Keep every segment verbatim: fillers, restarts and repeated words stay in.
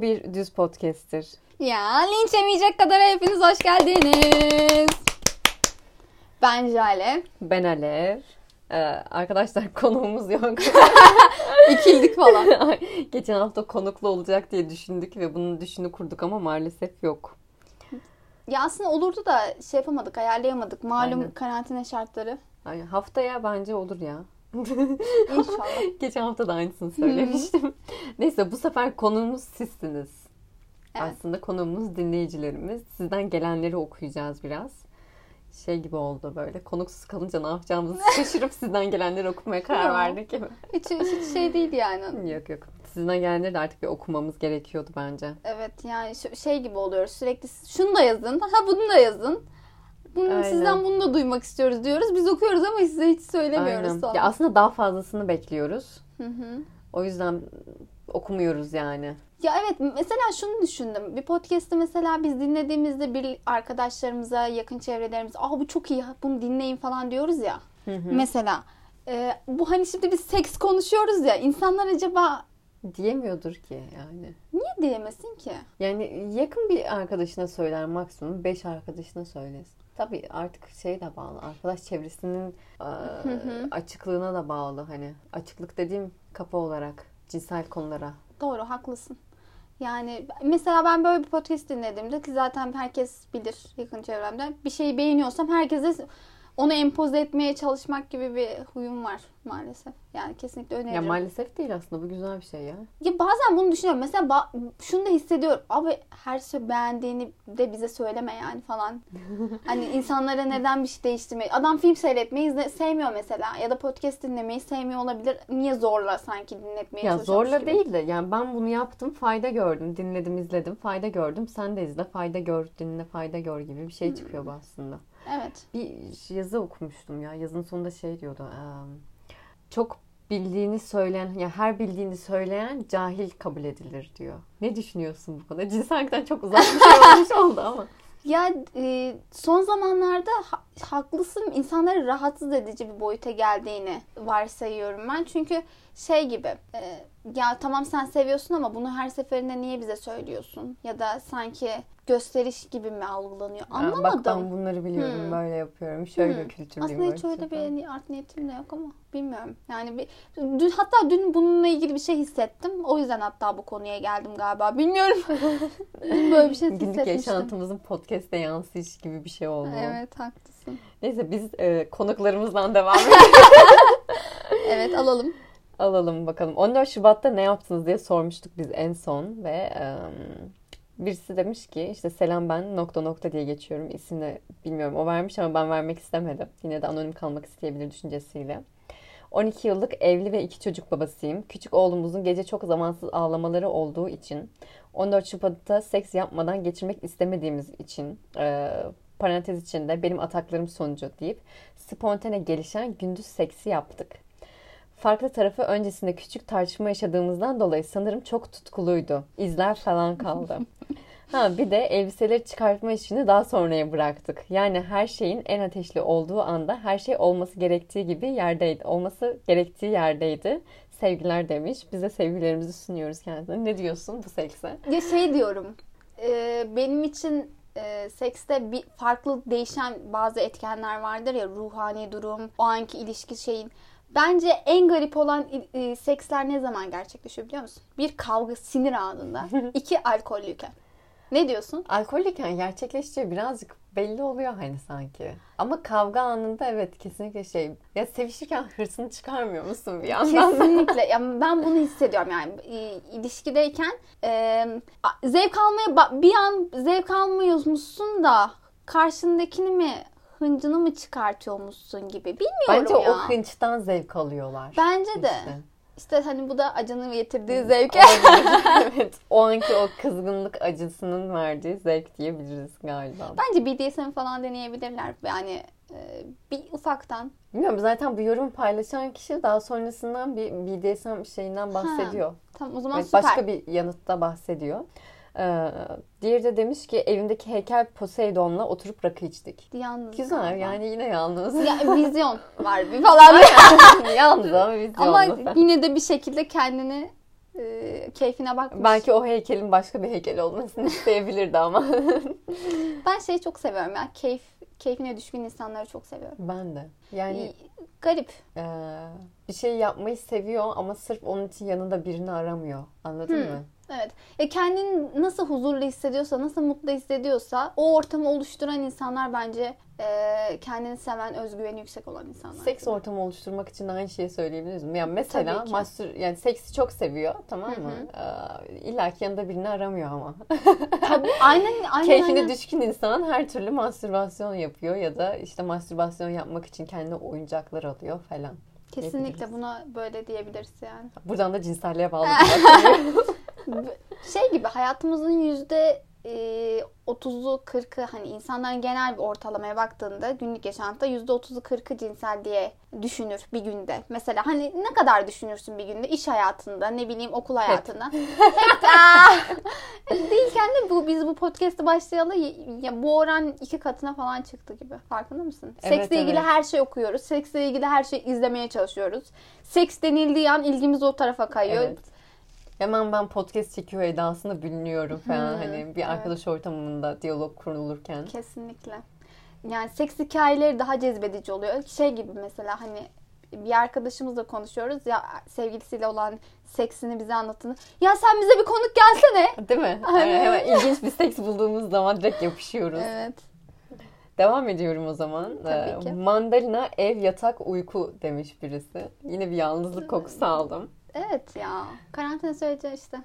bu bir düz podcast'tir. Ya linç yemeyecek kadar hepiniz hoş geldiniz. Ben Jale. Ben Alev. Ee, arkadaşlar konuğumuz yok. İkildik falan. Geçen hafta konuklu olacak diye düşündük ve bunun düşünü kurduk ama maalesef yok. Ya aslında olurdu da şey yapamadık, ayarlayamadık. Malum Aynen. karantina şartları. Aynen. Haftaya bence olur ya. İnşallah. Geçen hafta da aynısını söylemiştim. Neyse bu sefer konuğumuz sizsiniz. Evet. Aslında konuğumuz dinleyicilerimiz. Sizden gelenleri okuyacağız biraz. Şey gibi oldu böyle. Konuksuz kalınca ne yapacağımızı şaşırıp sizden gelenleri okumaya karar verdik gibi. Hiç, hiç şey değil yani. Yok yok. Sizden gelenleri de artık bir okumamız gerekiyordu bence. Evet yani şey gibi oluyoruz sürekli. Şunu da yazın. Ha bunu da yazın. Bunu, sizden bunu da duymak istiyoruz diyoruz. Biz okuyoruz ama size hiç söylemiyoruz. Ya aslında daha fazlasını bekliyoruz. Hı hı. O yüzden okumuyoruz yani. Ya evet mesela şunu düşündüm. Bir podcast'ı mesela biz dinlediğimizde bir arkadaşlarımıza, yakın çevrelerimize "Aa bu çok iyi, bunu dinleyin" falan diyoruz ya. Hı hı. Mesela e, bu hani şimdi biz seks konuşuyoruz ya. İnsanlar acaba diyemiyordur ki yani. Niye diyemesin ki? Yani yakın bir arkadaşına söyler maksimum. Beş arkadaşına söylesin. Tabii artık şey de bağlı. Arkadaş çevresinin e, hı hı. açıklığına da bağlı. Hani açıklık dediğim kapı olarak cinsel konulara. Doğru, haklısın. Yani mesela ben böyle bir podcast dinlediğimde ki zaten herkes bilir yakın çevremde. Bir şeyi beğeniyorsam herkese onu empoze etmeye çalışmak gibi bir huyum var maalesef. Yani kesinlikle öneririm. Ya maalesef değil aslında, bu güzel bir şey ya. Ya bazen bunu düşünüyorum. Mesela ba- şunu da hissediyorum. Abi her şey beğendiğini de bize söyleme yani falan. Hani insanlara neden bir şey değiştirmeyi. Adam film seyretmeyi izle- sevmiyor mesela. Ya da podcast dinlemeyi sevmiyor olabilir. Niye zorla sanki dinletmeye ya çalışıyormuş gibi. Ya zorla değil de yani ben bunu yaptım, fayda gördüm. Dinledim, izledim, fayda gördüm. Sen de izle, fayda gör, dinle, fayda gör gibi bir şey çıkıyor bu aslında. Evet. Bir yazı okumuştum ya. Yazının sonunda şey diyordu. Çok bildiğini söyleyen, ya yani her bildiğini söyleyen cahil kabul edilir diyor. Ne düşünüyorsun bu konuda? Cinsellikten çok uzak bir şey olmuş oldu ama. Ya e, son zamanlarda ha, haklısın, insanları rahatsız edici bir boyuta geldiğini varsayıyorum ben. Çünkü şey gibi e, ya tamam sen seviyorsun ama bunu her seferinde niye bize söylüyorsun? Ya da sanki gösteriş gibi mi algılanıyor? Anlamadım. Ya bak ben bunları biliyorum, hmm. böyle yapıyorum, şöyle hmm. kültürlüyüm. Aslında hiç öyle bir ni- art niyetim de yok ama bilmiyorum. Yani bir, dün, hatta dün bununla ilgili bir şey hissettim. O yüzden hatta bu konuya geldim galiba. Bilmiyorum. Dün böyle bir şey hissetmiştim. Günlük yaşantımızın podcast'e yansıyış gibi bir şey oldu. Evet haklısın. Neyse biz e, konuklarımızdan devam edelim. Evet alalım. Alalım bakalım. on dört Şubat'ta ne yaptınız diye sormuştuk biz en son ve um, birisi demiş ki işte selam ben nokta nokta diye geçiyorum. İsimle bilmiyorum o vermiş ama ben vermek istemedim. Yine de anonim kalmak isteyebilir düşüncesiyle. on iki yıllık evli ve iki çocuk babasıyım. Küçük oğlumuzun gece çok zamansız ağlamaları olduğu için on dört Şubat'ta seks yapmadan geçirmek istemediğimiz için e, parantez içinde benim ataklarım sonucu deyip spontane gelişen gündüz seksi yaptık. Farklı tarafı öncesinde küçük tartışma yaşadığımızdan dolayı sanırım çok tutkuluydu. İzler falan kaldı. Ha bir de elbiseleri çıkartma işini daha sonraya bıraktık. Yani her şeyin en ateşli olduğu anda her şey olması gerektiği gibi yerdeydi. Olması gerektiği yerdeydi. Sevgiler demiş. Biz de sevgilerimizi sunuyoruz kendisine. Ne diyorsun bu sekse? Ya şey diyorum. E, benim için E, sekste bir farklı değişen bazı etkenler vardır ya. Ruhani durum, o anki ilişki şeyin. Bence en garip olan e, seksler ne zaman gerçekleşiyor biliyor musun? Bir kavga sinir anında. İki alkollüyken. Ne diyorsun? Alkollüyken gerçekleşiyor birazcık belli oluyor hani sanki. Ama kavga anında evet kesinlikle şey. Ya sevişirken hırsını çıkarmıyor musun bir yandan? Kesinlikle. Yani ben bunu hissediyorum yani ilişkideyken e, zevk almaya bir an zevk almıyormuşsun da karşındakini mi hıncını mı çıkartıyormuşsun gibi bilmiyorum bence ya. Bence o hınçtan zevk alıyorlar. Bence işte. de. İşte hani bu da acının getirdiği zevk. Evet. O anki o kızgınlık acısının verdiği zevk diyebiliriz galiba. Bence B D S M falan deneyebilirler. Yani e, bir ufaktan. Bilmiyorum zaten bu yorumu paylaşan kişi daha sonrasından bir B D S M şeyinden bahsediyor. Ha, tamam o zaman evet, süper. Başka bir yanıtta bahsediyor. Ee, diğeri de demiş ki evimdeki heykel Poseidon'la oturup rakı içtik. Yalnız. Güzel galiba. Yani yine yalnız. Ya, vizyon var bir falan. Yalnız ama vizyonlu. Ama yine de bir şekilde kendini e, keyfine bakmış. Belki o heykelin başka bir heykel olmasını isteyebilirdi ama. Ben şeyi çok seviyorum ya. Keyif, keyfine düşkün insanları çok seviyorum. Ben de. Yani garip. E, bir şey yapmayı seviyor ama sırf onun için yanında birini aramıyor. Anladın hmm. mı? Evet. E kendini nasıl huzurlu hissediyorsa, nasıl mutlu hissediyorsa o ortamı oluşturan insanlar bence e, kendini seven, özgüveni yüksek olan insanlar. Seks gibi. Ortamı oluşturmak için aynı şeyi söyleyebiliriz mi? Yani mesela mastür, yani seksi çok seviyor, tamam mı? E, İlla ki yanında birini aramıyor ama. Tabii, aynen, aynen. Keyfine düşkün insan her türlü mastürbasyon yapıyor ya da işte mastürbasyon yapmak için kendine oyuncaklar alıyor falan. Kesinlikle buna böyle diyebiliriz yani. Buradan da cinselliğe bağlı. Şey gibi, hayatımızın yüzde otuzu kırkı, hani insanların genel bir ortalamaya baktığında günlük yaşantıda yüzde otuzu kırkı cinsel diye düşünür bir günde. Mesela hani ne kadar düşünürsün bir günde? İş hayatında, ne bileyim okul hayatında. Değilken de bu, biz bu podcast'ı başlayalı ya bu oran iki katına falan çıktı gibi. Farkında mısın? Evet, seksle evet. ilgili her şey okuyoruz. Seksle ilgili her şeyi izlemeye çalışıyoruz. Seks denildiği an ilgimiz o tarafa kayıyor. Evet. Hemen ben podcast çekiyor edasında bülünüyorum falan. Hmm, hani bir arkadaş evet. ortamında diyalog kurulurken. Kesinlikle. Yani seks hikayeleri daha cezbedici oluyor. Şey gibi mesela hani bir arkadaşımızla konuşuyoruz ya, sevgilisiyle olan seksini bize anlattığını. Ya sen bize bir konuk gelsene. Değil mi? Yani hemen ilginç bir seks bulduğumuz zaman direkt yapışıyoruz. Evet. Devam ediyorum o zaman. Tabii ki. Mandalina, ev, yatak, uyku demiş birisi. Yine bir yalnızlık kokusu aldım. Evet ya. Karantina süreci işte.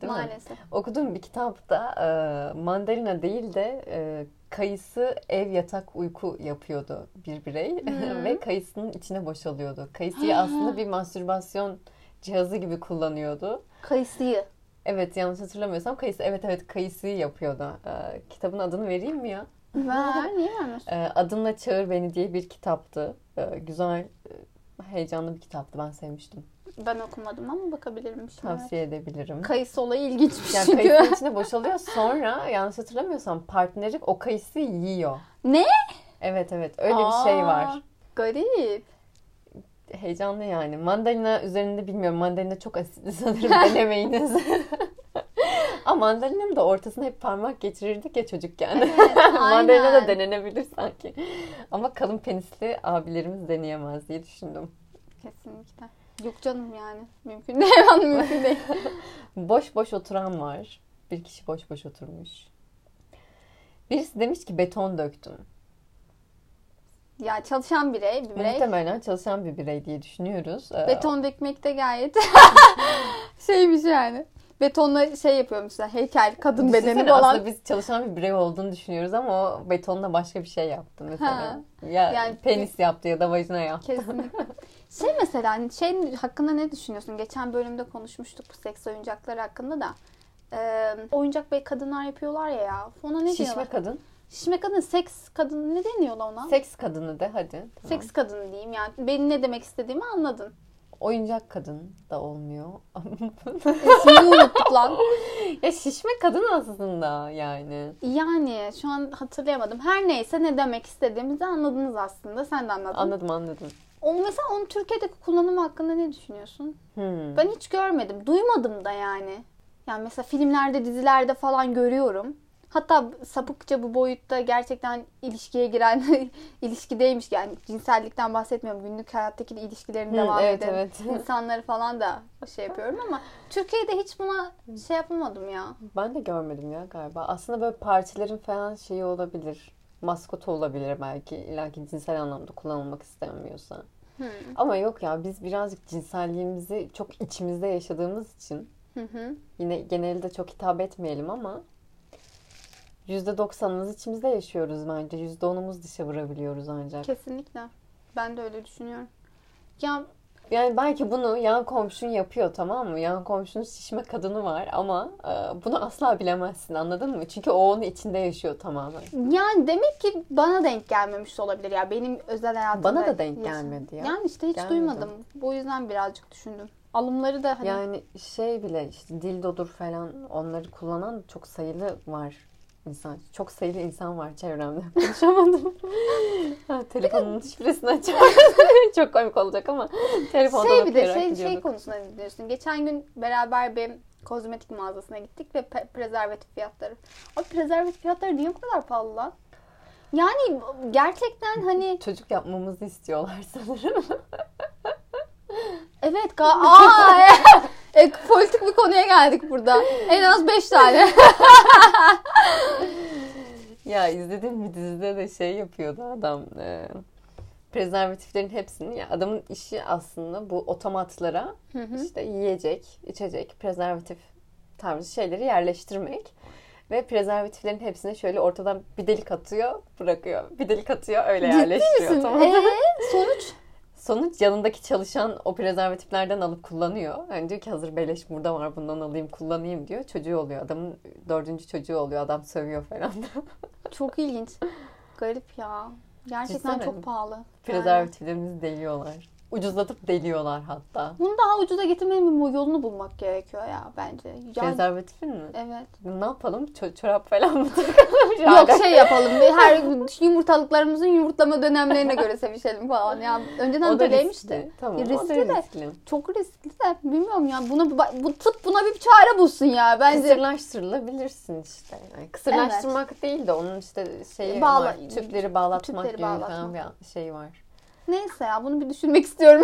Değil maalesef. Mi? Okuduğum bir kitapta e, mandalina değil de e, kayısı ev, yatak, uyku yapıyordu bir birey. Hmm. Ve kayısının içine boşalıyordu. Kayısıyı aslında bir mastürbasyon cihazı gibi kullanıyordu. Kayısıyı. Evet, yanlış hatırlamıyorsam kayısı. Evet evet kayısıyı yapıyordu. E, kitabın adını vereyim mi ya? Ver. Niye vermiş? E, Adımla Çağır Beni diye bir kitaptı. E, güzel, heyecanlı bir kitaptı. Ben sevmiştim. Ben okumadım ama bakabilirim. Tavsiye evet. edebilirim. Kayısı olayı ilginçmiş yani çünkü. Kayısının içine boşalıyor. Sonra yanlış hatırlamıyorsam partneri o kayısı yiyor. Ne? Evet evet öyle Aa, bir şey var. Garip. Heyecanlı yani. Mandalina üzerinde bilmiyorum. Mandalina çok asitli sanırım denemeyiniz. Ama mandalina'nın da ortasına hep parmak geçirirdik ya çocukken. Evet, mandalina da denenebilir sanki. Ama kalın penisli abilerimiz deneyemez diye düşündüm. Kesinlikle. Yok canım yani. Mümkün değil. Mümkün değil. Boş boş oturan var. Bir kişi boş boş oturmuş. Birisi demiş ki beton döktüm. Ya çalışan birey. Bir birey. Muhtemelen çalışan bir birey diye düşünüyoruz. Beton dökmek de gayet şeymiş yani. Betonla şey yapıyormuş yani, heykel, kadın düşünsene bedeni falan. Aslında biz çalışan bir birey olduğunu düşünüyoruz ama o betonla başka bir şey yaptı mesela. Ya yani penis bir... yaptı ya da vajina yaptı. Kesinlikle. Şey mesela şey hakkında ne düşünüyorsun? Geçen bölümde konuşmuştuk bu seks oyuncakları hakkında da. Ee, oyuncak bey kadınlar yapıyorlar ya ya. Ona ne Şişme diyorlar? Şişme kadın. Şişme kadın, seks kadını ne deniyorlar ona? Seks kadını de hadi. Tamam. Seks kadını diyeyim yani. Benim ne demek istediğimi anladın. Oyuncak kadın da olmuyor. İsmini unuttuk lan. Ya şişme kadın aslında yani. Yani şu an hatırlayamadım. Her neyse ne demek istediğimizi anladınız aslında. Sen de anladın. Anladım anladım. O mesela onun Türkiye'deki kullanımı hakkında ne düşünüyorsun? Hmm. Ben hiç görmedim. Duymadım da yani. Yani mesela filmlerde, dizilerde falan görüyorum. Hatta sapıkça bu boyutta gerçekten ilişkiye giren, ilişkideymiş yani cinsellikten bahsetmiyorum. Günlük hayattaki ilişkilerini devam hmm, evet, eden evet. insanları falan da şey yapıyorum ama Türkiye'de hiç buna şey yapamadım ya. Ben de görmedim ya galiba. Aslında böyle partilerin falan şeyi olabilir. Maskotu olabilir belki. İlla ki cinsel anlamda kullanılmak istenmiyorsa. Hmm. Ama yok ya biz birazcık cinselliğimizi çok içimizde yaşadığımız için hı hı. yine genelde çok hitap etmeyelim ama yüzde doksanımız içimizde yaşıyoruz bence. yüzde onumuz dışa vurabiliyoruz ancak. Kesinlikle. Ben de öyle düşünüyorum. Ya yani belki bunu yan komşun yapıyor, tamam mı? Yan komşunun şişme kadını var ama e, bunu asla bilemezsin, anladın mı? Çünkü o onun içinde yaşıyor tamamen. Yani demek ki bana denk gelmemiş olabilir ya. Benim özel hayatımda. Bana da denk yaşam. Gelmedi ya. Yani işte hiç gelmedi. Duymadım. Bu yüzden birazcık düşündüm. Alımları da hani. Yani şey bile işte dildodur falan onları kullanan çok sayılı var. İnsan, çok sayılı insan var çevremde. Konuşamadım. Telefonun şifresini açarak çok komik olacak ama telefonda şey, da bir de şey, şey konusunda dinliyorsun. Geçen gün beraber bir kozmetik mağazasına gittik ve pe- prezervatif fiyatları. O prezervatif fiyatları niye bu kadar pahalı lan? Yani gerçekten hani... Çocuk yapmamızı istiyorlar sanırım. Evet. Ga- Aa, e, e, politik bir konuya geldik burada. En az beş tane. Ya izlediğim bir dizide de şey yapıyordu adam. E, prezervatiflerin hepsini, ya adamın işi aslında bu otomatlara hı hı. işte yiyecek, içecek, prezervatif tarzı şeyleri yerleştirmek. Ve prezervatiflerin hepsine şöyle ortadan bir delik atıyor, bırakıyor. Bir delik atıyor, öyle ciddi yerleştiriyor. Ciddi misin? Tamam. Ee, sonuç? Sonuç yanındaki çalışan o prezervatiflerden alıp kullanıyor. Yani diyor ki hazır beleş burada var, bundan alayım kullanayım diyor. Çocuğu oluyor. Adamın dördüncü çocuğu oluyor. Adam sövüyor falan. Çok ilginç. Garip ya. Gerçekten cidden çok mi? Pahalı. Prezervatiflerimizi deliyorlar. Ucuzlatıp deliyorlar hatta. Bunu daha ucuza getirmenin yolunu bulmak gerekiyor ya bence. Yani... Prezervatifin mi? Evet. Ne yapalım? Ç- çorap falan mı takalım? Yok şey yapalım. Her yumurtalıklarımızın yumurtlama dönemlerine göre sevişelim falan. Ya önceden böyleymiş de. Tamam. E, riskli de. Riskli. Çok riskli de. Bilmiyorum ya. Buna bu tıp buna bir çare bulsun ya bence. Kısırlaştırılabilirsin işte. Yani kısırlaştırmak evet. değil de onun işte şeyi Bağla- var. Tüpleri bağlatmak tüpleri gibi bağlatmak. Bir şey var. Neyse ya bunu bir düşünmek istiyorum.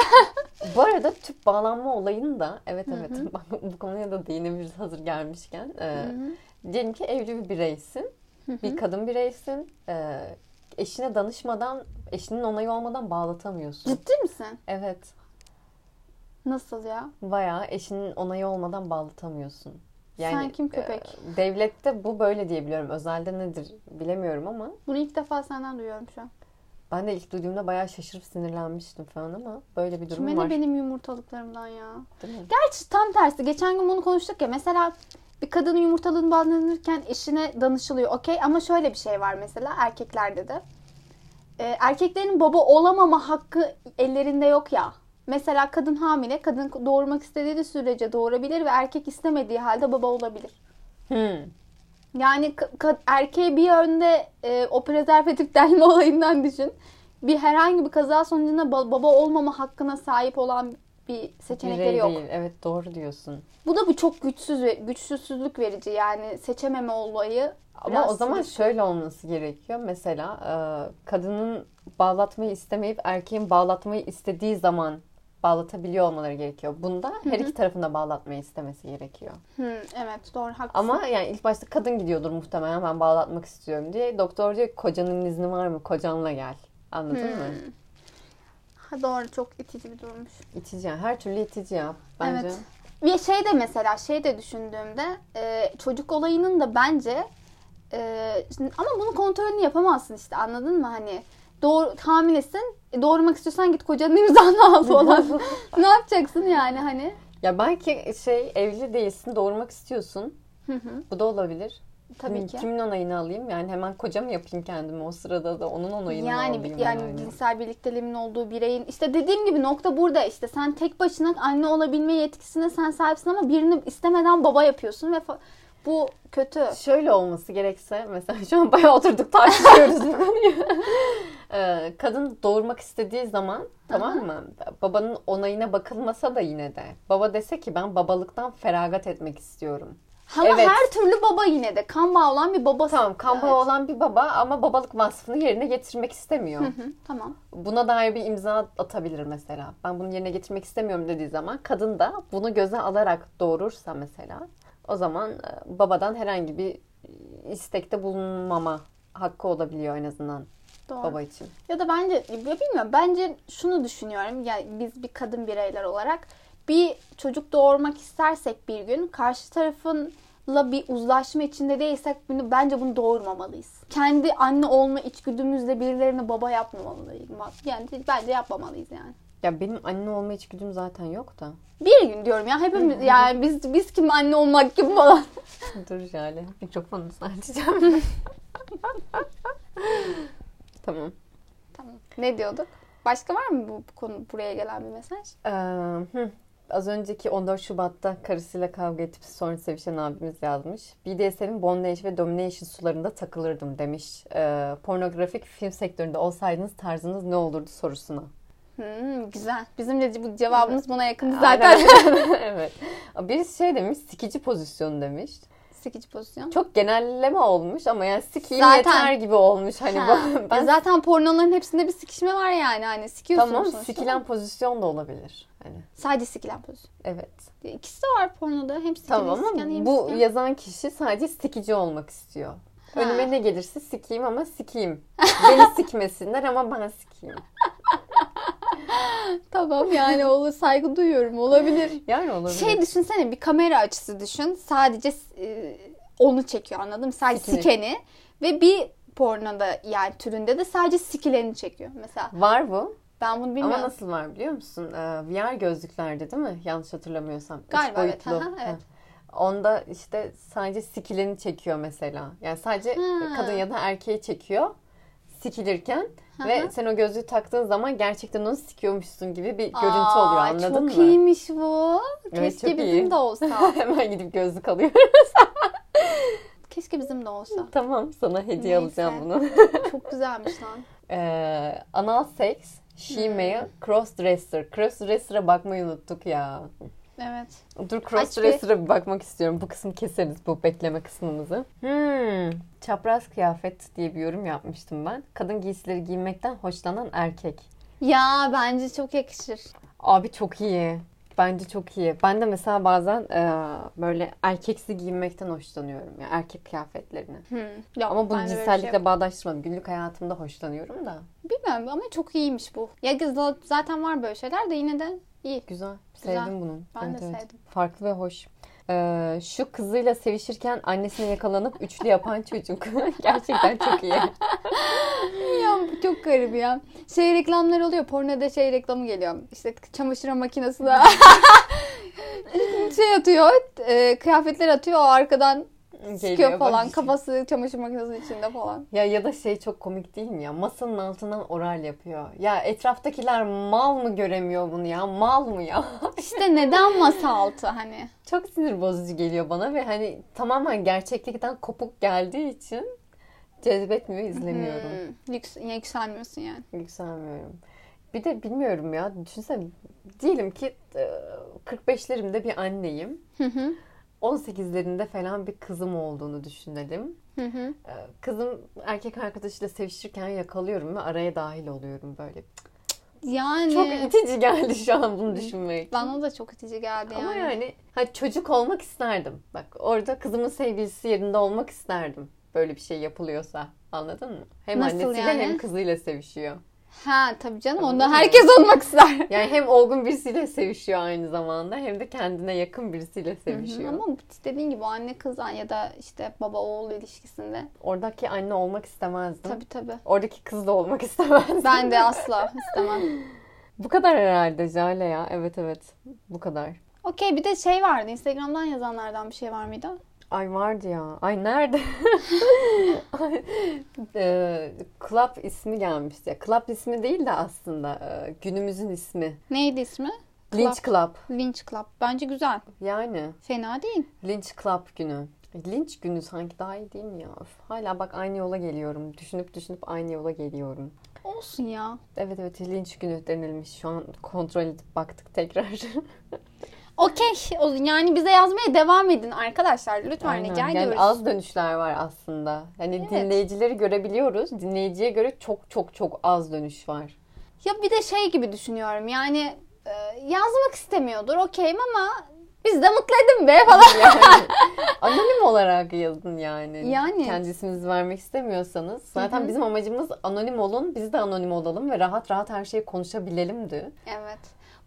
Bu arada tüp bağlanma olayını da evet evet bu konuya da değinebiliriz hazır gelmişken. E, diyelim ki evli bir bireysin. Hı-hı. Bir kadın bireysin. E, eşine danışmadan, eşinin onayı olmadan bağlatamıyorsun. Ciddi misin? Evet. Nasıl ya? Bayağı eşinin onayı olmadan bağlatamıyorsun. Yani, sen kim köpek? E, devlette bu böyle diye biliyorum. Özelde nedir bilemiyorum ama. Bunu ilk defa senden duyuyorum şu an. Ben de ilk duyduğumda bayağı şaşırıp sinirlenmiştim falan ama böyle bir durum var. Kime ne benim yumurtalıklarımdan ya. Değil mi? Gerçi tam tersi. Geçen gün bunu konuştuk ya. Mesela bir kadının yumurtalığını bağlanırken eşine danışılıyor. Okey ama şöyle bir şey var mesela erkeklerde de. Ee, erkeklerin baba olamama hakkı ellerinde yok ya. Mesela kadın hamile. Kadın doğurmak istediği sürece doğurabilir ve erkek istemediği halde baba olabilir. Hmm. Yani ka- erkeğe bir yönde e, o prezervatif delme olayından düşün. Bir herhangi bir kaza sonucunda ba- baba olmama hakkına sahip olan bir seçenekleri birey yok. Değil. Evet doğru diyorsun. Bu da bu çok güçsüz ve güçsüzlük verici yani seçememe olayı. Ama o zaman sürüksün. Şöyle olması gerekiyor. Mesela e, kadının bağlatmayı istemeyip erkeğin bağlatmayı istediği zaman bağlatabiliyor olmaları gerekiyor. Bunda Hı-hı. her iki tarafında bağlatmayı istemesi gerekiyor. Hı, evet doğru haklısın. Ama yani ilk başta kadın gidiyordur muhtemelen ben bağlatmak istiyorum diye. Doktor diyor ki kocanın izni var mı? Kocanla gel. Anladın Hı. mı? Ha, doğru çok itici bir durummuş. İtici yani. Her türlü itici ya. Bence. Evet. Bir şey de mesela şey de düşündüğümde e, çocuk olayının da bence e, şimdi, ama bunun kontrolünü yapamazsın işte anladın mı? Hani doğru, hamilesin. Doğurmak istiyorsan git kocanın imzanı al falan. Ne yapacaksın yani hani? Ya belki şey evli değilsin, doğurmak istiyorsun. Hı hı. Bu da olabilir. Tabii ki. Kimin onayını alayım? Yani hemen kocam yapayım kendimi o sırada da onun onayını yani, alayım. Yani yani cinsel birlikteliğimin olduğu bireyin. İşte dediğim gibi nokta burada işte. Sen tek başına anne olabilme yetkisine sen sahipsin ama birini istemeden baba yapıyorsun ve fa- bu kötü. Şöyle olması gerekse mesela şu an bayağı oturduk tartışıyoruz bu konuyu. Ee, kadın doğurmak istediği zaman tamam mı? Babanın onayına bakılmasa da yine de. Baba dese ki ben babalıktan feragat etmek istiyorum. Ama evet. Her türlü baba yine de. Kan bağı olan bir babası. Tamam kan bağı evet. olan bir baba ama babalık vasfını yerine getirmek istemiyor. Hı hı, tamam. Buna dair bir imza atabilir mesela. Ben bunu yerine getirmek istemiyorum dediği zaman kadın da bunu göze alarak doğurursa mesela o zaman babadan herhangi bir istekte bulunmama hakkı olabiliyor en azından doğru. Baba için. Ya da bence, bilmiyorum, bence şunu düşünüyorum. Yani biz bir kadın bireyler olarak bir çocuk doğurmak istersek bir gün karşı tarafınla bir uzlaşma içinde değilsek bence bunu doğurmamalıyız. Kendi anne olma içgüdümüzle birilerini baba yapmamalıyız. Yani bence yapmamalıyız yani. Ya benim anne olma içgüdüm zaten yok da. Bir gün diyorum ya hepimiz yani biz biz kim anne olmak gibi falan. Dur Jale. Mikrofonunu açacağım. Tamam. Tamam. Ne diyorduk? Başka var mı bu konu buraya gelen bir mesaj? Ee, hı. Az önceki on dört Şubat'ta karısıyla kavga edip sonra sevişen abimiz yazmış. B D S M'in bondage ve domination sularında takılırdım demiş. Ee, pornografik film sektöründe olsaydınız tarzınız ne olurdu sorusuna. Hmm, güzel. Bizim de bu cevabımız buna yakın zaten. Evet. Birisi şey demiş, sikici pozisyonu demiş. Sikici pozisyon. Çok genelleme olmuş ama yani sikiyim zaten... yeter gibi olmuş. Hani ben... ya zaten pornoların hepsinde bir sikişme var yani. Hani sikiyorsun tamam, sonuçta. Sikilen pozisyon da olabilir. Hani. Sadece sikilen pozisyon. Evet. İkisi de var pornoda. Hem sikilen tamam, hem sikilen. Bu sikilen. Yazan kişi sadece sikici olmak istiyor. Ha. Önüme ne gelirse sikiyim ama sikiyim. Beni sikmesinler ama bana sikiyim. Tamam yani olur, saygı duyuyorum, olabilir. Yani olabilir. Şey düşünsene, bir kamera açısı düşün. Sadece e, onu çekiyor, anladın mı? Sadece sikini. sikeni ve bir pornoda yani türünde de sadece sikilerini çekiyor mesela. Var bu. Ben bunu bilmiyorum. Ama nasıl var biliyor musun? V R gözlüklerde değil mi? Yanlış hatırlamıyorsam. Galiba evet. Ha, ha, evet. Onda işte sadece sikileni çekiyor mesela. Yani sadece ha. kadın ya da erkeği çekiyor. Sikilirken Aha. ve sen o gözlüğü taktığın zaman gerçekten onu sikiyormuşsun gibi bir Aa, görüntü oluyor, anladın çok mı? Çok iyiymiş bu. Keşke evet, bizim iyi. de olsa. Hemen gidip gözlük alıyoruz. Keşke bizim de olsa. Tamam, sana hediye Neyse. alacağım bunu. Çok güzelmiş lan. Ee, anal seks, she-male, hmm. crossdresser. Crossdresser'a bakmayı unuttuk ya. Evet. Dur, crossdresser'a bir bakmak istiyorum. Bu kısmı keseriz, bu bekleme kısmımızı. Hmm. Çapraz kıyafet diye bir yorum yapmıştım ben. Kadın giysileri giymekten hoşlanan erkek. Ya bence çok yakışır. Abi çok iyi. Bence çok iyi. Ben de mesela bazen e, böyle erkeksi giyinmekten hoşlanıyorum. Yani erkek kıyafetlerini. Hmm. Yok, ama bunu cinsellikle şey bağdaştırmadım. Günlük hayatımda hoşlanıyorum da. Bilmiyorum ama çok iyiymiş bu. Ya zaten var böyle şeyler de yine de iyi. Güzel. Güzel. Sevdim bunu. Ben evet, de evet. sevdim. Farklı ve hoş. Ee, şu kızıyla sevişirken annesine yakalanıp üçlü yapan çocuk. Gerçekten çok iyi. Ya çok garip ya. Şey reklamlar oluyor. Pornoda şey reklamı geliyor. İşte çamaşır makinesi de şey atıyor. E, kıyafetler atıyor. O arkadan geliyor, sikiyor falan. Bak. Kafası çamaşır makinesinin içinde falan. Ya ya da şey çok komik değil mi ya? Masanın altından oral yapıyor. Ya etraftakiler mal mı göremiyor bunu ya? Mal mı ya? İşte neden masa altı hani? Çok sinir bozucu geliyor bana ve hani tamamen gerçeklikten kopuk geldiği için cezbetmiyor, izlemiyorum. Hmm, yük, yükselmiyorsun yani. Yükselmiyorum. Bir de bilmiyorum ya. Düşünsene, diyelim ki kırk beşlerimde bir anneyim. Hı hı. on sekizlerinde falan bir kızım olduğunu düşünelim. Hı hı. Kızım erkek arkadaşıyla sevişirken yakalıyorum ve araya dahil oluyorum böyle. Yani çok itici geldi şu an bunu düşünmek. Bana da çok itici geldi ama yani. Ama yani hani çocuk olmak isterdim. Bak orada kızımın sevgilisi yerinde olmak isterdim. Böyle bir şey yapılıyorsa, anladın mı? Hem Nasıl annesiyle yani? Hem kızıyla sevişiyor. Ha tabii canım, ondan herkes olmak ister. Yani hem olgun birisiyle sevişiyor aynı zamanda hem de kendine yakın birisiyle sevişiyor. Hı hı, ama dediğin gibi anne kız ya da işte baba oğul ilişkisinde. Oradaki anne olmak istemezdim. Tabii tabii. Oradaki kız da olmak istemezdim. Ben de asla istemem. Bu kadar herhalde Jale ya. Evet evet bu kadar. Okey, bir de şey vardı, Instagram'dan yazanlardan bir şey var mıydı? Ay vardı ya. Ay nerede? e, Club ismi gelmişti. Club ismi değil de aslında e, günümüzün ismi. Neydi ismi? Lynch Club. Lynch Club. Bence güzel. Yani. Fena değil. Lynch Club günü. Lynch günü sanki daha iyi değil mi ya? Öf, hala bak aynı yola geliyorum. Düşünüp düşünüp aynı yola geliyorum. Olsun ya. Evet evet Lynch günü denilmiş. Şu an kontrol edip baktık tekrar. Okey. Yani bize yazmaya devam edin arkadaşlar. Lütfen Aynen. rica ediyoruz. Yani az dönüşler var aslında. Hani evet. Dinleyicileri görebiliyoruz. Dinleyiciye göre çok çok çok az dönüş var. Ya bir de şey gibi düşünüyorum. Yani yazmak istemiyordur okeyim ama biz de mutlu edin be falan. Yani, anonim olarak yazın yani. Yani. Kendi isminizi vermek istemiyorsanız. Zaten Hı-hı. bizim amacımız anonim olun. Biz de anonim olalım ve rahat rahat her şeyi konuşabilelimdi. Evet.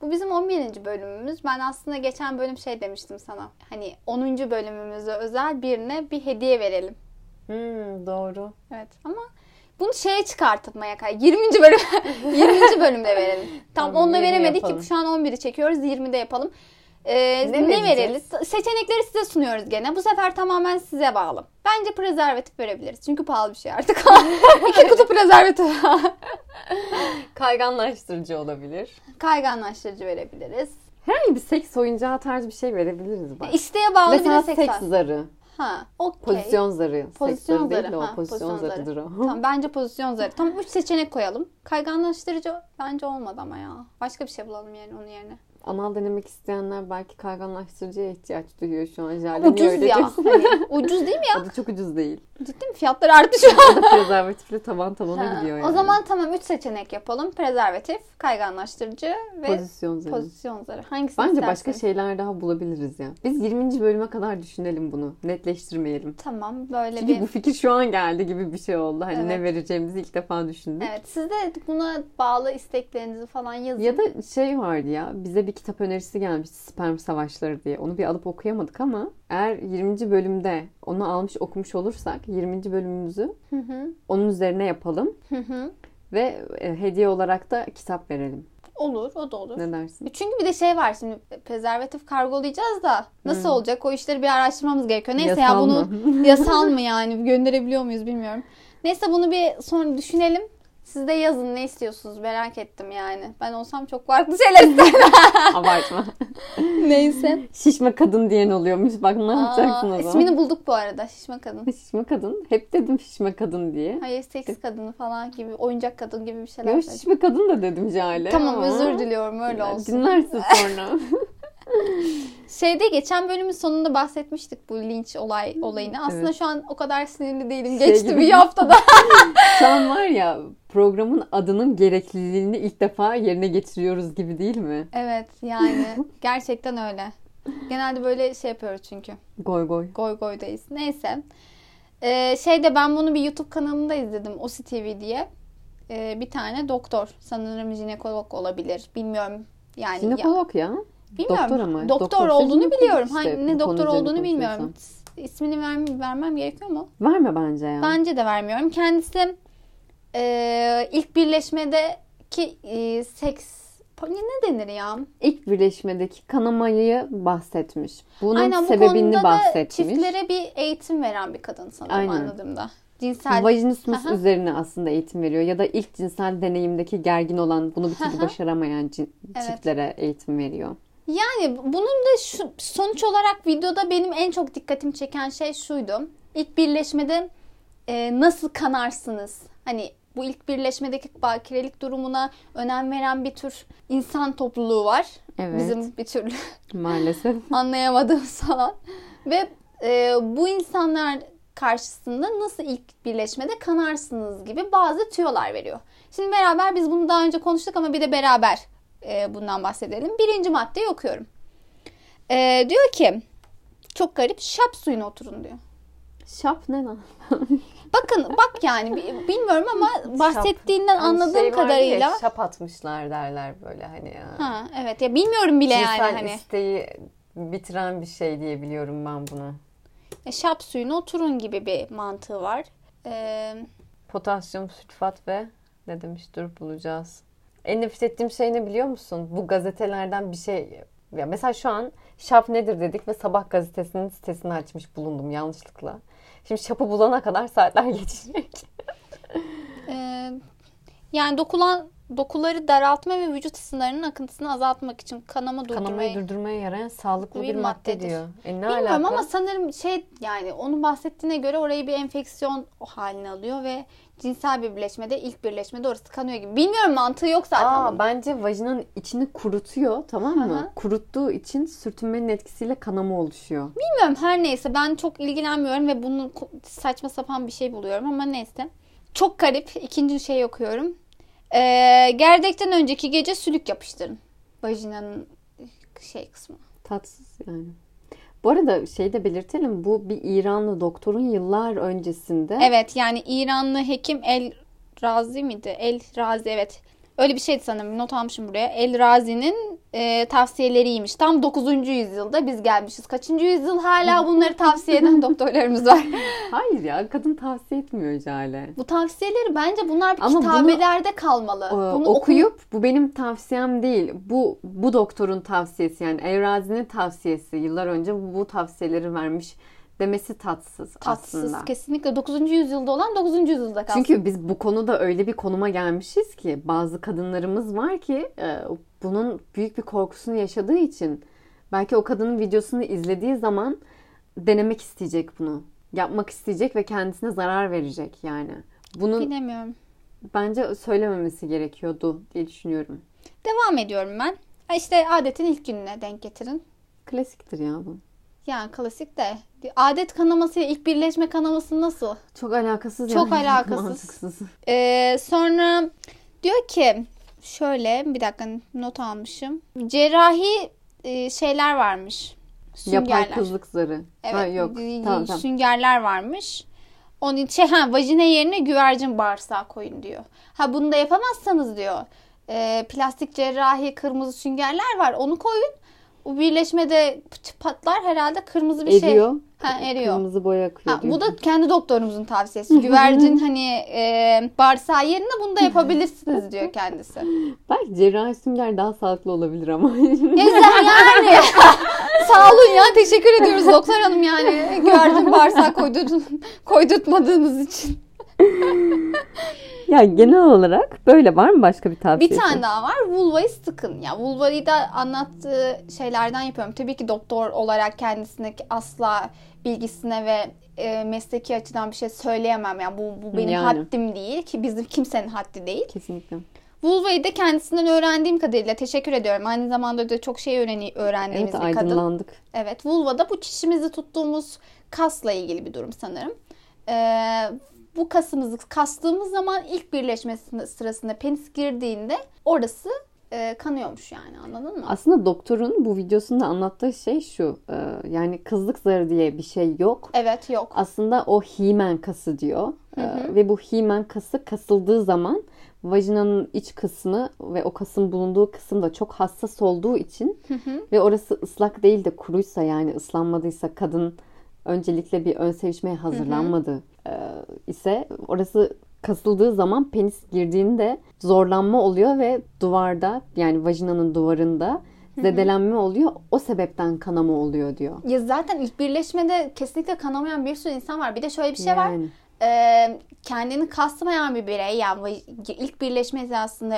Bu bizim on birinci bölümümüz. Ben aslında geçen bölüm şey demiştim sana. Hani onuncu bölümümüze özel birine bir hediye verelim. Hmm, doğru. Evet ama bunu şeye çıkartmaya kadar. yirminci bölüm yirminci bölümde verelim. Tam onunla veremedik yapalım. Ki şu an on biri çekiyoruz. yirmide yapalım. Ee, ne ne veririz? Seçenekleri size sunuyoruz gene. Bu sefer tamamen size bağlı. Bence prezervatif verebiliriz. Çünkü pahalı bir şey artık. İki kutu prezervatif. Kayganlaştırıcı olabilir. Kayganlaştırıcı verebiliriz. herhangi bir seks oyuncağı tarzı bir şey verebiliriz bak. İsteğe bağlı mesela bir de seks. Mesela seks zarı. Ha, okay. Pozisyon zarı. Pozisyon zarı değil de o. Ha, pozisyon zarıdır o. Tamam, bence pozisyon zarı. Tam üç seçenek koyalım. Kayganlaştırıcı bence olmadı ama ya. Başka bir şey bulalım yani onun yerine. Anal denemek isteyenler belki kayganlaştırıcıya ihtiyaç duyuyor şu an. Jale ucuz ya. Hani, ucuz değil mi ya? O da çok ucuz değil. Ciddi mi? Fiyatlar arttı şu an. Prezervatifle taban tabana ha, gidiyor yani. O zaman tamam üç seçenek yapalım. Prezervatif, kayganlaştırıcı ve pozisyon zarı. Pozisyon zarı. Hangisini bence istersen? Başka şeyler daha bulabiliriz ya. Biz yirminci bölüme kadar düşünelim bunu. Netleştirmeyelim. Tamam böyle. Çünkü bir... Çünkü bu fikir şu an geldi gibi bir şey oldu. Hani evet. Ne vereceğimizi ilk defa düşündük. Evet, siz de buna bağlı isteklerinizi falan yazın. Ya da şey vardı ya, bize bir Bir kitap önerisi gelmişti, Sperm Savaşları diye. Onu bir alıp okuyamadık ama eğer yirminci bölümde onu almış okumuş olursak yirminci bölümümüzü hı hı. onun üzerine yapalım. Hı hı. Ve e, hediye olarak da kitap verelim. Olur, o da olur. Ne dersin? Çünkü bir de şey var şimdi, prezervatif kargolayacağız da nasıl hmm. olacak? O işleri bir araştırmamız gerekiyor. Neyse yasal ya bunu mı? Yasal mı yani? Gönderebiliyor muyuz bilmiyorum. Neyse bunu bir sonra düşünelim. Siz de yazın ne istiyorsunuz, merak ettim yani. Ben olsam çok farklı şeyler isterim. Abartma. Neyse. Şişme kadın diyen oluyormuş. Bak ne Aa, yapacaksın o zaman. İsmini bulduk bu arada. Şişme kadın. Şişme kadın. Hep dedim şişme kadın diye. Hayır, seks kadını falan gibi, oyuncak kadın gibi bir şeyler. Yok, şişme kadın da dedim Jale. Tamam ama. Özür diliyorum, öyle olsun. Dinlersin sonra. Şeyde geçen bölümün sonunda bahsetmiştik bu linç olay olayını. Aslında evet. Şu an o kadar sinirli değilim. Şey Geçti gibi. Bir haftada. Şu an var ya, programın adının gerekliliğini ilk defa yerine getiriyoruz gibi değil mi? Evet yani gerçekten öyle. Genelde böyle şey yapıyoruz çünkü. Goy goy. Goy goydayız. Neyse. Ee, şeyde ben bunu bir YouTube kanalında izledim. Osi T V diye. Ee, bir tane doktor. Sanırım jinekolog olabilir. Bilmiyorum. Yani jinekolog ya. ya. Bilmiyorum. Doktor ama. Doktor, doktor olduğunu biliyorum. Işte, hani ne doktor olduğunu bilmiyorum. İsmini ver, vermem gerekiyor mu? Verme bence ya. Bence de vermiyorum. Kendisi e, ilk birleşmedeki e, seks ne denir ya? İlk birleşmedeki kanamayı bahsetmiş. Bunun Aynen, bu sebebini bahsetmiş. Çiftlere bir eğitim veren bir kadın sanırım Aynen. anladığımda. Cinsel... Vajinismus Aha. üzerine aslında eğitim veriyor. Ya da ilk cinsel deneyimdeki gergin olan, bunu bir türlü başaramayan çiftlere evet. eğitim veriyor. Yani bunun da şu, sonuç olarak videoda benim en çok dikkatimi çeken şey şuydu. İlk birleşmede e, nasıl kanarsınız? Hani bu ilk birleşmedeki bakirelik durumuna önem veren bir tür insan topluluğu var. Evet. Bizim bir türlü maalesef anlayamadığımız falan. Ve e, bu insanlar karşısında nasıl ilk birleşmede kanarsınız gibi bazı tüyolar veriyor. Şimdi beraber biz bunu daha önce konuştuk ama bir de beraber bundan bahsedelim. Birinci maddeyi okuyorum. Ee, diyor ki, çok garip, şap suyuna oturun diyor. Şap ne lan? Bakın bak yani bilmiyorum ama bahsettiğinden şap. Anladığım şey kadarıyla. Ya, şap atmışlar derler böyle hani ya. Ha, evet ya bilmiyorum bile cinsel yani. Cinsel isteği hani. Bitiren bir şey diye biliyorum ben bunu. E, şap suyuna oturun gibi bir mantığı var. Ee, Potasyum, sülfat ve ne demiş, dur bulacağız. En nefret ettiğim şey ne biliyor musun? Bu gazetelerden bir şey. Ya mesela şu an şap nedir dedik ve Sabah gazetesinin sitesini açmış bulundum yanlışlıkla. Şimdi şapı bulana kadar saatler geçecek. ee, yani dokulan dokuları daraltma ve vücut ısılarının akıntısını azaltmak için kanama durdurmaya... Kanamayı durdurmaya yarayan sağlıklı bir, bir madde diyor. E, ne Bilmiyorum alaka? Ama sanırım şey yani onun bahsettiğine göre orayı bir enfeksiyon haline alıyor ve cinsel bir birleşmede, ilk birleşmede orası kanıyor gibi. Bilmiyorum, mantığı yok zaten. Aa, bence vajinanın içini kurutuyor, tamam mı? Hı-hı. Kuruttuğu için sürtünmenin etkisiyle kanama oluşuyor. Bilmiyorum, her neyse ben çok ilgilenmiyorum ve bunun saçma sapan bir şey buluyorum ama neyse. Çok garip. İkinci şeyi okuyorum. Ee, gerdekten önceki gece sülük yapıştırın. Vajinanın şey kısmı. Tatsız yani. Bu arada şeyi de belirtelim. Bu bir İranlı doktorun yıllar öncesinde. Evet yani İranlı hekim El Razi miydi? El Razi evet. Öyle bir şeydi sanırım. Not almışım buraya. El Razi'nin e, tavsiyeleriymiş. Tam dokuzuncu yüzyılda biz gelmişiz. Kaçıncı yüzyıl hala bunları tavsiye eden doktorlarımız var. Hayır ya, kadın tavsiye etmiyor Jale. Bu tavsiyeleri bence bunlar bir Ama kitabelerde bunu, kalmalı. E, bunu okuyup oku... bu benim tavsiyem değil. Bu bu doktorun tavsiyesi yani El Razi'nin tavsiyesi. Yıllar önce bu, bu tavsiyeleri vermiş demesi tatsız, tatsız aslında. Tatsız kesinlikle. dokuzuncu yüzyılda olan dokuzuncu yüzyılda kalsın. Çünkü biz bu konuda öyle bir konuma gelmişiz ki bazı kadınlarımız var ki e, bunun büyük bir korkusunu yaşadığı için belki o kadının videosunu izlediği zaman denemek isteyecek bunu. Yapmak isteyecek ve kendisine zarar verecek yani. Bunu bilemiyorum. Bence söylememesi gerekiyordu diye düşünüyorum. Devam ediyorum ben. İşte adetin ilk gününe denk getirin. Klasiktir ya bu. Yani klasik de. Adet kanaması ile ilk birleşme kanaması nasıl? Çok alakasız. Çok yani. alakasız. Ee, sonra diyor ki şöyle, bir dakika not almışım. Cerrahi e, şeyler varmış. Süngerler. Yapay kızlık zarı. Evet. Ha, yok. E, tamam, süngerler tamam. varmış. Onun şey, ha, vajina yerine güvercin bağırsağı koyun diyor. Ha, bunu da yapamazsanız diyor. E, plastik cerrahi kırmızı süngerler var. Onu koyun. Bu birleşmede patlar herhalde, kırmızı bir şey. Eriyor. Ha, eriyor. Kırmızı boya akıyor. Ha, bu da kendi doktorumuzun tavsiyesi. Güvercin hani e, bağırsağı yerine bunu da yapabilirsiniz diyor kendisi. Belki cerrahi sünger daha sağlıklı olabilir ama. Güzel yani. Sağ olun ya, teşekkür ediyoruz doktor hanım yani. Güvercin bağırsağı koydurt, koydurtmadığınız için. Ya genel olarak böyle, var mı başka bir tavsiye? Bir tane daha var. Vulvayı sıkın. Ya vulvayı da anlattığı şeylerden yapıyorum. Tabii ki doktor olarak kendisine asla bilgisine ve e, mesleki açıdan bir şey söyleyemem. Yani bu, bu benim yani. haddim değil ki, bizim kimsenin haddi değil. Kesinlikle. Vulva'yı da kendisinden öğrendiğim kadarıyla teşekkür ediyorum. Aynı zamanda da çok şey öğrendiğimiz evet, bir kadın. Evet, aydınlandık. Evet, vulva'da bu çişimizi tuttuğumuz kasla ilgili bir durum sanırım. Eee Bu kasımızı kastığımız zaman ilk birleşme sırasında penis girdiğinde orası e, kanıyormuş yani, anladın mı? Aslında doktorun bu videosunda anlattığı şey şu. E, yani kızlık zarı diye bir şey yok. Evet, yok. Aslında o himen kası diyor. Hı hı. E, ve bu himen kası kasıldığı zaman vajinanın iç kısmı ve o kasın bulunduğu kısım da çok hassas olduğu için hı hı. ve orası ıslak değil de kuruysa, yani ıslanmadıysa, kadın öncelikle bir ön sevişmeye hazırlanmadı. Hı hı. ise orası kasıldığı zaman penis girdiğinde zorlanma oluyor ve duvarda, yani vajinanın duvarında zedelenme oluyor. O sebepten kanama oluyor diyor. Ya zaten ilk birleşmede kesinlikle kanamayan bir sürü insan var. Bir de şöyle bir şey yani. var. Ee, kendini kasmayan bir birey, yani ilk birleşme esnasında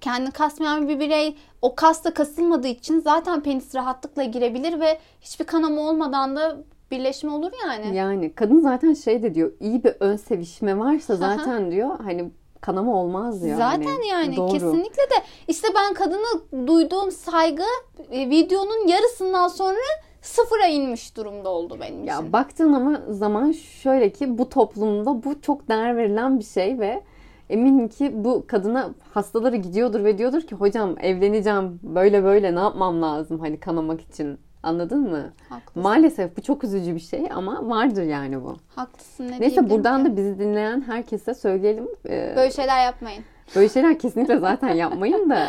kendini kasmayan bir birey, o kas da kasılmadığı için zaten penis rahatlıkla girebilir ve hiçbir kanama olmadan da birleşme olur yani. Yani kadın zaten şey de diyor, iyi bir ön sevişme varsa zaten Aha. diyor hani kanama olmaz diyor. Zaten hani, yani doğru. kesinlikle de işte ben kadına duyduğum saygı e, videonun yarısından sonra sıfıra inmiş durumda oldu benim ya için. Ya baktığın ama zaman şöyle ki, bu toplumda bu çok değer verilen bir şey ve eminim ki bu kadına hastaları gidiyordur ve diyordur ki hocam evleneceğim, böyle böyle ne yapmam lazım hani kanamak için. Anladın mı? Haklısın. Maalesef bu çok üzücü bir şey ama vardır yani bu. Haklısın. Ne Neyse buradan ki? da bizi dinleyen herkese söyleyelim. Ee, böyle şeyler yapmayın. Böyle şeyler kesinlikle zaten yapmayın da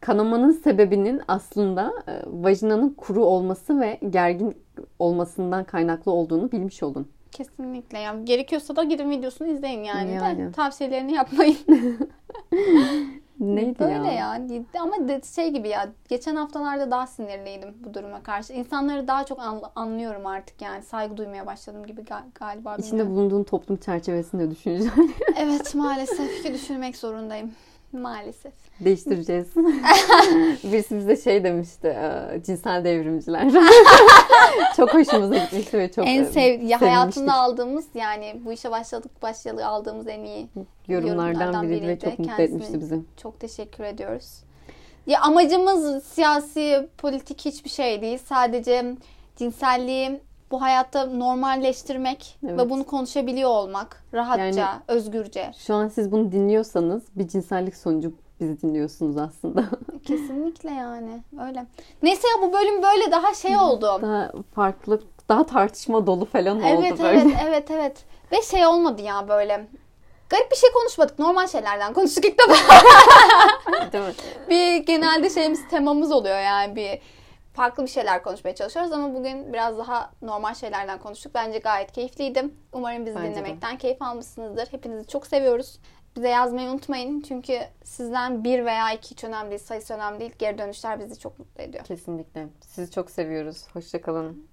kanamanın sebebinin aslında vajinanın kuru olması ve gergin olmasından kaynaklı olduğunu bilmiş olun. Kesinlikle. Yani gerekiyorsa da gidin videosunu izleyin yani. yani. De, tavsiyelerini yapmayın. Neydi Böyle ya? ya. Ama de şey gibi ya. Geçen haftalarda daha sinirliydim bu duruma karşı. İnsanları daha çok anlıyorum artık yani. Saygı duymaya başladım gibi galiba. İçinde bilmiyorum. bulunduğun toplum çerçevesinde düşüneceğim. Evet, maalesef ki düşünmek zorundayım. Maalesef. Değiştireceğiz. Birisi bize şey demişti. Cinsel devrimciler. Çok hoşumuza gitmişti ve çok en sev- ya hayatında aldığımız, yani bu işe başladık başlayalı aldığımız en iyi yorumlardan, yorumlardan biriydi, biriydi ve çok mutlu etmişti bizi. Çok teşekkür ediyoruz. Ya amacımız siyasi, politik hiçbir şey değil. Sadece cinselliği bu hayatta normalleştirmek evet. ve bunu konuşabiliyor olmak rahatça, yani, özgürce. Şu an siz bunu dinliyorsanız bir cinsellik sonucu bizi dinliyorsunuz aslında. Kesinlikle yani öyle. Neyse ya, bu bölüm böyle daha şey oldu. Daha farklı, daha tartışma dolu falan evet, oldu evet, böyle. Evet evet evet. Ve şey olmadı ya böyle. Garip bir şey konuşmadık. Normal şeylerden konuştuk ilk defa. Bir genelde şeyimiz, temamız oluyor yani bir farklı bir şeyler konuşmaya çalışıyoruz ama bugün biraz daha normal şeylerden konuştuk. Bence gayet keyifliydim. Umarım bizi Bence dinlemekten de. keyif almışsınızdır. Hepinizi çok seviyoruz. Bize yazmayı unutmayın. Çünkü sizden bir veya iki hiç önemli değil. Sayısı önemli değil. Geri dönüşler bizi çok mutlu ediyor. Kesinlikle. Sizi çok seviyoruz. Hoşça kalın.